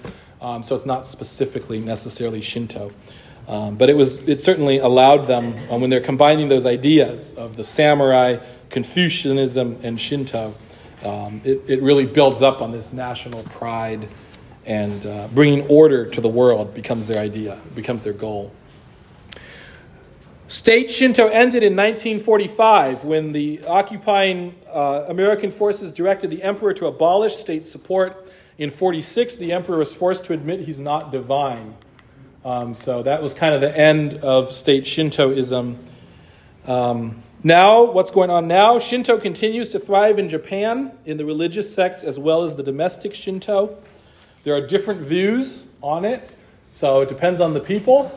So it's not specifically necessarily Shinto. But it certainly allowed them, when they're combining those ideas of the samurai, Confucianism, and Shinto, it really builds up on this national pride. And bringing order to the world becomes their idea, becomes their goal. State Shinto ended in 1945 when the occupying American forces directed the emperor to abolish state support. In 1946, the emperor was forced to admit he's not divine. So that was kind of the end of state Shintoism. Now, what's going on now? Shinto continues to thrive in Japan in the religious sects as well as the domestic Shinto. There are different views on it, so it depends on the people.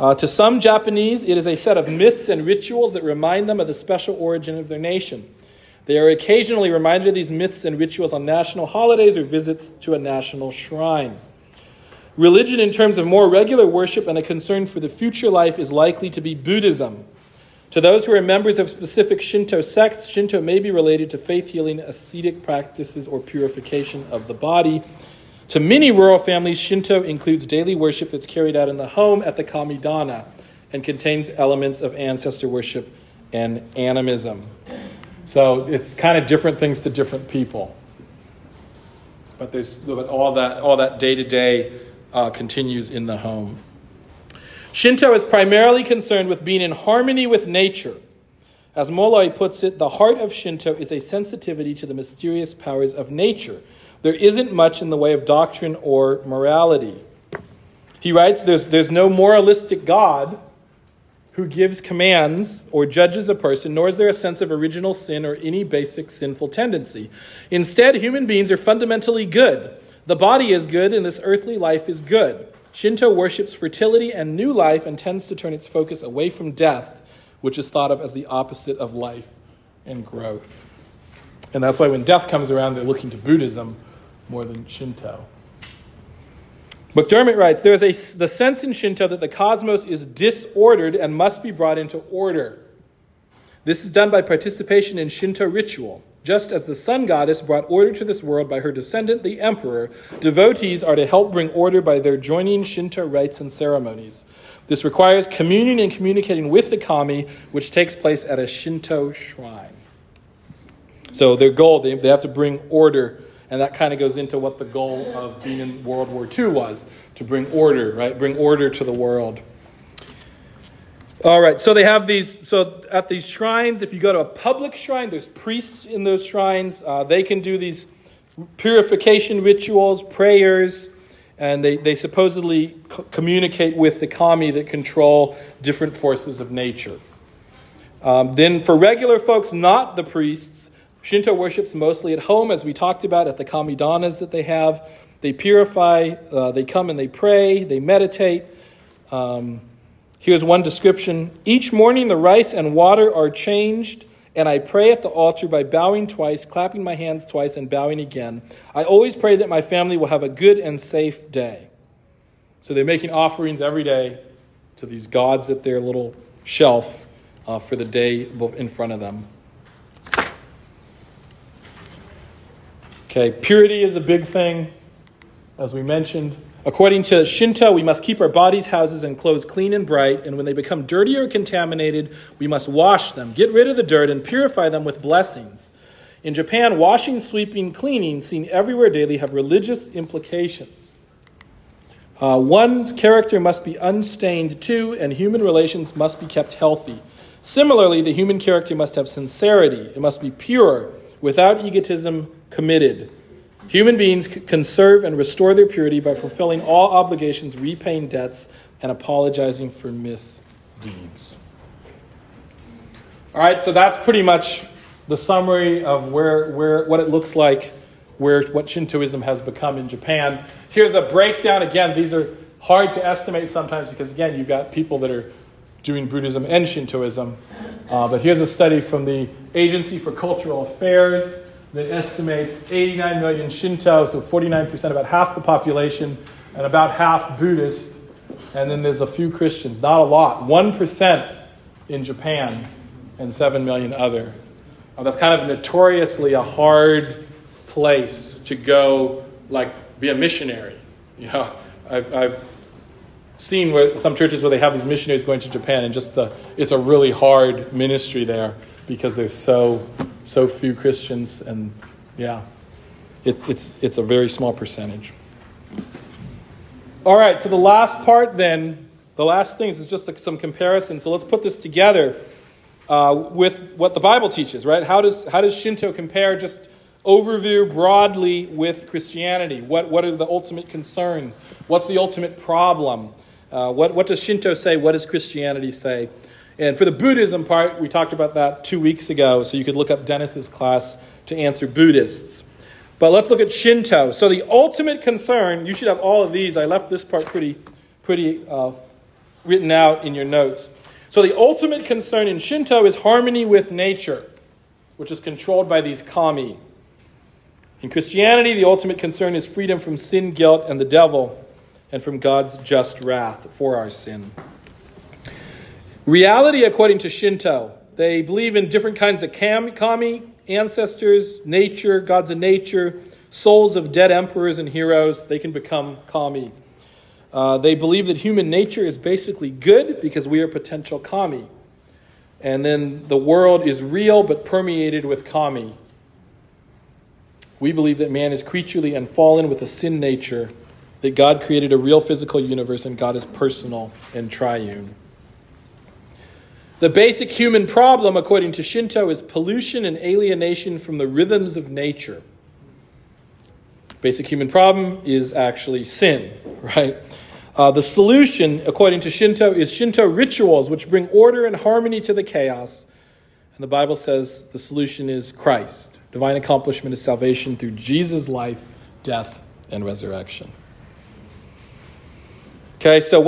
To some Japanese, it is a set of myths and rituals that remind them of the special origin of their nation. They are occasionally reminded of these myths and rituals on national holidays or visits to a national shrine. Religion in terms of more regular worship and a concern for the future life is likely to be Buddhism. To those who are members of specific Shinto sects, Shinto may be related to faith healing, ascetic practices, or purification of the body. To many rural families, Shinto includes daily worship that's carried out in the home at the kamidana and contains elements of ancestor worship and animism. So it's kind of different things to different people. But all that day-to-day continues in the home. Shinto is primarily concerned with being in harmony with nature. As Molloy puts it, the heart of Shinto is a sensitivity to the mysterious powers of nature. There isn't much in the way of doctrine or morality. He writes, there's no moralistic God who gives commands or judges a person, nor is there a sense of original sin or any basic sinful tendency. Instead, human beings are fundamentally good. The body is good, and this earthly life is good. Shinto worships fertility and new life and tends to turn its focus away from death, which is thought of as the opposite of life and growth. And that's why when death comes around, they're looking to Buddhism more than Shinto. McDermott writes, there is the sense in Shinto that the cosmos is disordered and must be brought into order. This is done by participation in Shinto ritual. Just as the sun goddess brought order to this world by her descendant, the emperor, devotees are to help bring order by their joining Shinto rites and ceremonies. This requires communion and communicating with the kami, which takes place at a Shinto shrine. So their goal, they have to bring order, and that kind of goes into what the goal of being in World War II was, to bring order, right? Bring order to the world. All right, so they have these, so at these shrines, if you go to a public shrine, there's priests in those shrines. They can do these purification rituals, prayers, and they supposedly communicate with the kami that control different forces of nature. Then for regular folks, not the priests, Shinto worships mostly at home, as we talked about, at the kamidanas that they have. They purify, they come and they pray, they meditate. Here's one description. Each morning the rice and water are changed, and I pray at the altar by bowing twice, clapping my hands twice, and bowing again. I always pray that my family will have a good and safe day. So they're making offerings every day to these gods at their little shelf for the day in front of them. Okay, purity is a big thing, as we mentioned. According to Shinto, we must keep our bodies, houses, and clothes clean and bright, and when they become dirty or contaminated, we must wash them, get rid of the dirt, and purify them with blessings. In Japan, washing, sweeping, cleaning, seen everywhere daily, have religious implications. One's character must be unstained too, and human relations must be kept healthy. Similarly, the human character must have sincerity. It must be pure, without egotism, committed. Human beings conserve and restore their purity by fulfilling all obligations, repaying debts, and apologizing for misdeeds. All right, so that's pretty much the summary of what it looks like, what Shintoism has become in Japan. Here's a breakdown. Again, these are hard to estimate sometimes because, again, you've got people that are doing Buddhism and Shintoism. But here's a study from the Agency for Cultural Affairs that estimates 89 million Shinto, so 49%, about half the population, and about half Buddhist. And then there's a few Christians, not a lot, 1% in Japan, and 7 million other. That's kind of notoriously a hard place to go, like be a missionary. You know, I've seen some churches where they have these missionaries going to Japan, and just it's a really hard ministry there because there's so few Christians, and yeah, it's a very small percentage. All right, so the last part then, the last things is just some comparison. So let's put this together with what the Bible teaches, right? How does Shinto compare, just overview broadly, with Christianity? What are the ultimate concerns? What's the ultimate problem? What does Shinto say? What does Christianity say? And for the Buddhism part, we talked about that 2 weeks ago, so you could look up Dennis's class to answer Buddhists. But let's look at Shinto. So the ultimate concern, you should have all of these. I left this part pretty written out in your notes. So the ultimate concern in Shinto is harmony with nature, which is controlled by these kami. In Christianity, the ultimate concern is freedom from sin, guilt, and the devil, and from God's just wrath for our sin. Reality, according to Shinto, they believe in different kinds of kami, ancestors, nature, gods of nature, souls of dead emperors and heroes. They can become kami. They believe that human nature is basically good because we are potential kami. And then the world is real but permeated with kami. We believe that man is creaturely and fallen with a sin nature, that God created a real physical universe, and God is personal and triune. The basic human problem, according to Shinto, is pollution and alienation from the rhythms of nature. Basic human problem is actually sin, right? The solution, according to Shinto, is Shinto rituals, which bring order and harmony to the chaos. And the Bible says the solution is Christ. Divine accomplishment is salvation through Jesus' life, death, and resurrection. Okay, so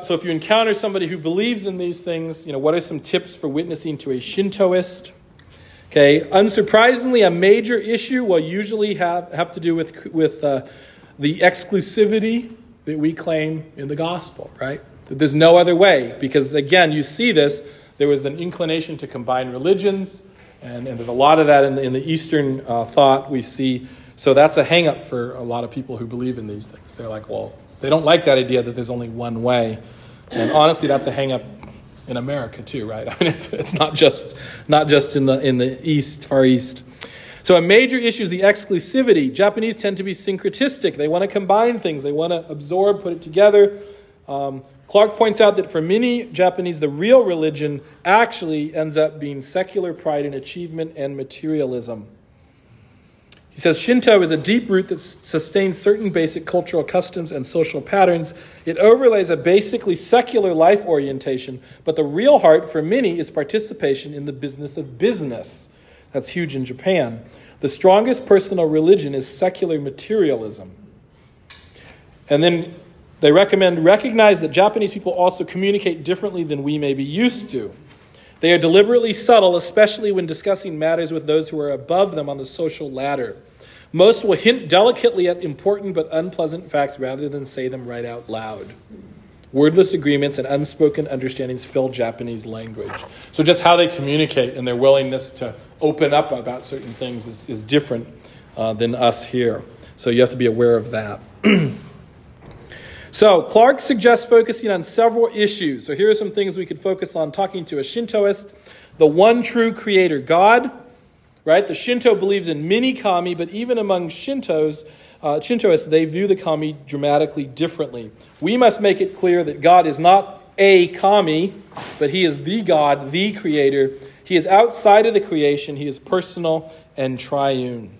so if you encounter somebody who believes in these things, what are some tips for witnessing to a Shintoist? Okay, unsurprisingly, a major issue will usually have to do with the exclusivity that we claim in the gospel, right? That there's no other way, because again, you see this, there was an inclination to combine religions, and there's a lot of that in the Eastern thought we see. So that's a hang-up for a lot of people who believe in these things. They're like, well, they don't like that idea that there's only one way. And honestly, that's a hang-up in America too, right? I mean, it's not just in the East, Far East. So a major issue is the exclusivity. Japanese tend to be syncretistic. They want to combine things. They want to absorb, put it together. Clark points out that for many Japanese, the real religion actually ends up being secular pride in achievement and materialism. He says, Shinto is a deep root that sustains certain basic cultural customs and social patterns. It overlays a basically secular life orientation, but the real heart for many is participation in the business of business. That's huge in Japan. The strongest personal religion is secular materialism. And then they recommend, recognize that Japanese people also communicate differently than we may be used to. They are deliberately subtle, especially when discussing matters with those who are above them on the social ladder. Most will hint delicately at important but unpleasant facts rather than say them right out loud. Wordless agreements and unspoken understandings fill Japanese language. So just how they communicate and their willingness to open up about certain things is different than us here. So you have to be aware of that. So Clark suggests focusing on several issues. So here are some things we could focus on talking to a Shintoist. The one true creator God, right? The Shinto believes in many kami, but even among Shintoists, they view the kami dramatically differently. We must make it clear that God is not a kami, but he is the God, the creator. He is outside of the creation. He is personal and triune.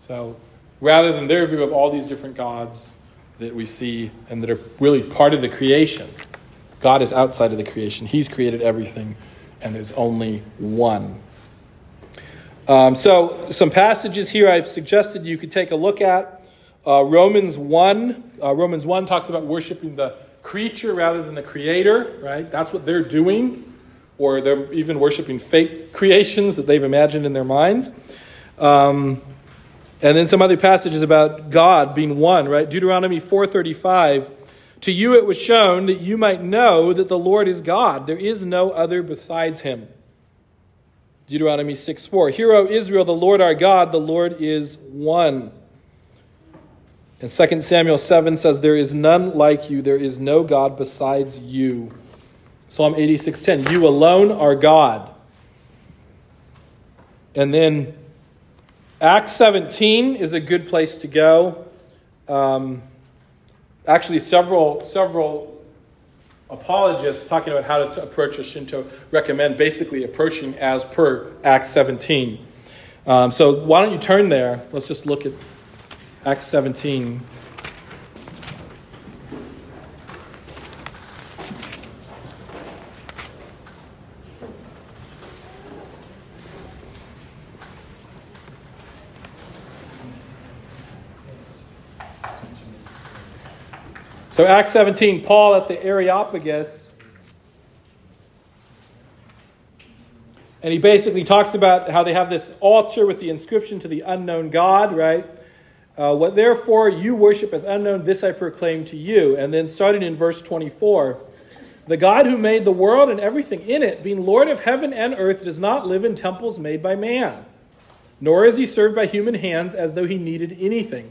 So rather than their view of all these different gods that we see and that are really part of the creation. God is outside of the creation. He's created everything, and there's only one. So some passages here I've suggested you could take a look at. Romans 1. Romans 1 talks about worshiping the creature rather than the creator, right? That's what they're doing. Or they're even worshiping fake creations that they've imagined in their minds. And then some other passages about God being one, right? Deuteronomy 4:35, to you it was shown that you might know that the Lord is God. There is no other besides him. Deuteronomy 6:4, hear, O Israel, the Lord our God, the Lord is one. And 2 Samuel 7 says, there is none like you. There is no God besides you. Psalm 86:10, you alone are God. And then Acts 17 is a good place to go. Actually, several apologists talking about how to approach a Shinto recommend basically approaching as per Acts 17. So why don't you turn there? Let's just look at Acts 17. So Acts 17, Paul at the Areopagus, and he basically talks about how they have this altar with the inscription to the unknown God, right? What therefore you worship as unknown, this I proclaim to you. And then starting in verse 24, the God who made the world and everything in it, being Lord of heaven and earth, does not live in temples made by man, nor is he served by human hands as though he needed anything,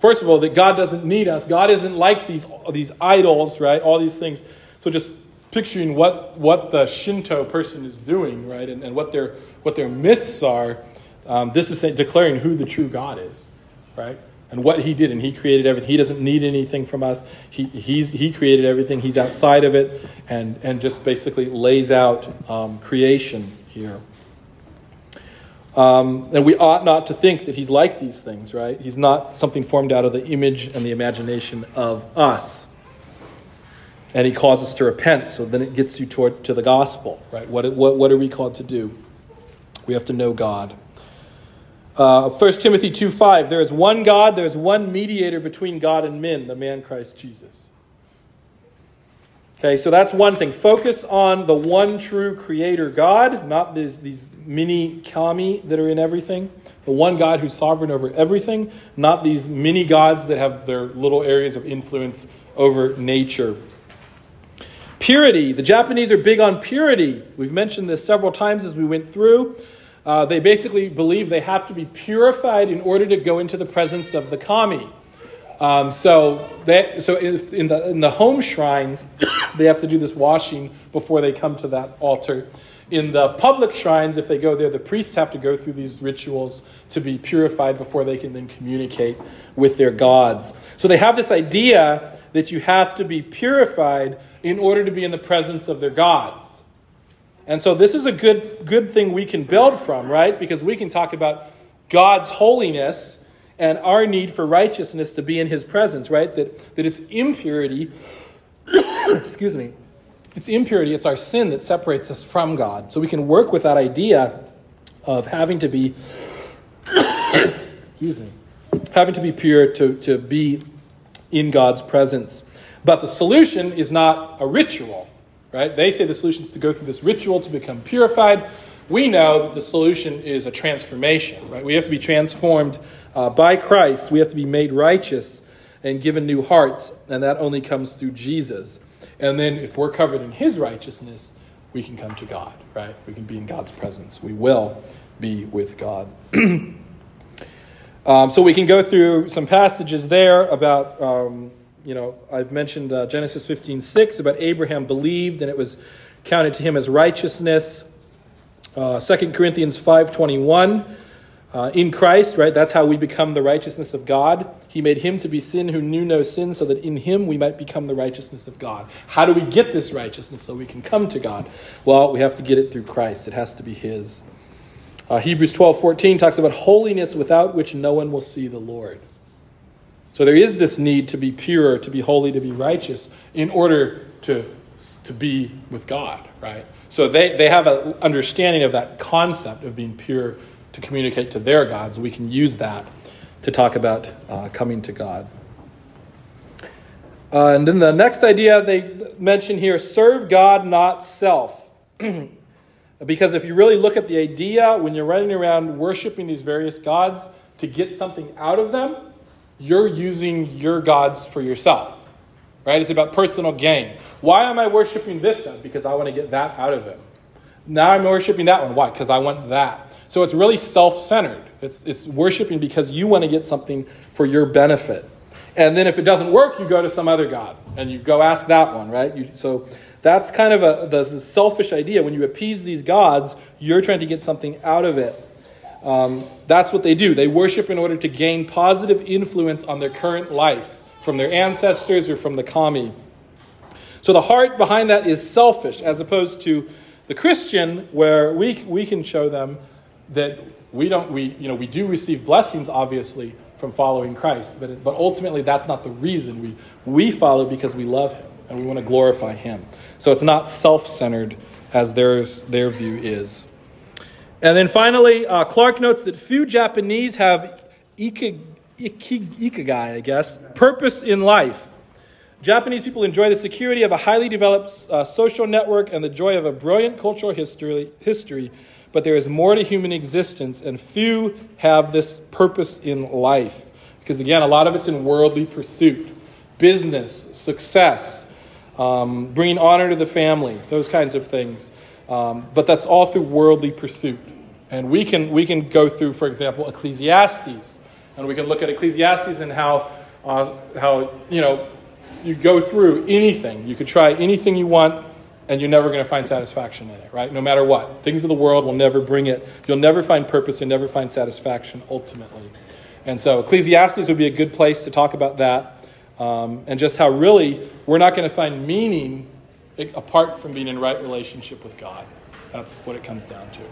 First of all, that God doesn't need us. God isn't like these idols, right? All these things. So just picturing what the Shinto person is doing, right? And what their myths are. This is declaring who the true God is, right? And what he did, and he created everything. He doesn't need anything from us. He created everything. He's outside of it, and just basically lays out creation here. And we ought not to think that he's like these things, right? He's not something formed out of the image and the imagination of us. And he calls us to repent, so then it gets you to the gospel, right? What are we called to do? We have to know God. 1 Timothy 2:5, there is one God, there is one mediator between God and men, the man Christ Jesus. Okay, so that's one thing. Focus on the one true creator God, not these mini kami that are in everything. The one God who's sovereign over everything, not these mini gods that have their little areas of influence over nature. Purity. The Japanese are big on purity. We've mentioned this several times as we went through. They basically believe they have to be purified in order to go into the presence of the kami. So in the home shrines, they have to do this washing before they come to that altar. In the public shrines, if they go there, the priests have to go through these rituals to be purified before they can then communicate with their gods. So they have this idea that you have to be purified in order to be in the presence of their gods. And so this is a good thing we can build from, right? Because we can talk about God's holiness and our need for righteousness to be in his presence, right? That it's impurity, excuse me, it's impurity, it's our sin that separates us from God. So we can work with that idea of having to be, pure to be in God's presence. But the solution is not a ritual, right? They say the solution is to go through this ritual to become purified. We know that the solution is a transformation, right? We have to be transformed by Christ. We have to be made righteous and given new hearts, and that only comes through Jesus. And then if we're covered in his righteousness, we can come to God, right? We can be in God's presence. We will be with God. So we can go through some passages there about, I've mentioned Genesis 15:6 about Abraham believed and it was counted to him as righteousness. 2 Corinthians 5:21, in Christ, right? That's how we become the righteousness of God. He made him to be sin who knew no sin so that in him we might become the righteousness of God. How do we get this righteousness so we can come to God? Well, we have to get it through Christ. It has to be his. Hebrews 12:14 talks about holiness without which no one will see the Lord. So there is this need to be pure, to be holy, to be righteous in order to be with God, right? So they have an understanding of that concept of being pure to communicate to their gods. We can use that to talk about coming to God. And then the next idea they mention here, serve God, not self. Because if you really look at the idea, when you're running around worshiping these various gods to get something out of them, you're using your gods for yourself, right? It's about personal gain. Why am I worshiping this one? Because I want to get that out of him. Now I'm worshiping that one. Why? Because I want that. So it's really self-centered. It's worshiping because you want to get something for your benefit. And then if it doesn't work, you go to some other god and you go ask that one, right? So that's kind of the selfish idea. When you appease these gods, you're trying to get something out of it. That's what they do. They worship in order to gain positive influence on their current life from their ancestors or from the kami. So the heart behind that is selfish, as opposed to the Christian, where we can show them that we do receive blessings, obviously, from following Christ, but ultimately that's not the reason we follow, because we love him and we want to glorify him. So it's not self-centered as their view is. And then finally, Clark notes that few Japanese have ikigai, I guess, purpose in life. Japanese people enjoy the security of a highly developed social network and the joy of a brilliant cultural history, but there is more to human existence, and few have this purpose in life. Because again, a lot of it's in worldly pursuit, business, success, bringing honor to the family, those kinds of things. But that's all through worldly pursuit. And we can go through, for example, Ecclesiastes. And we can look at Ecclesiastes and how you go through anything. You could try anything you want, and you're never going to find satisfaction in it, right? No matter what. Things of the world will never bring it. You'll never find purpose. You'll never find satisfaction, ultimately. And so Ecclesiastes would be a good place to talk about that. And just how really we're not going to find meaning apart from being in right relationship with God. That's what it comes down to.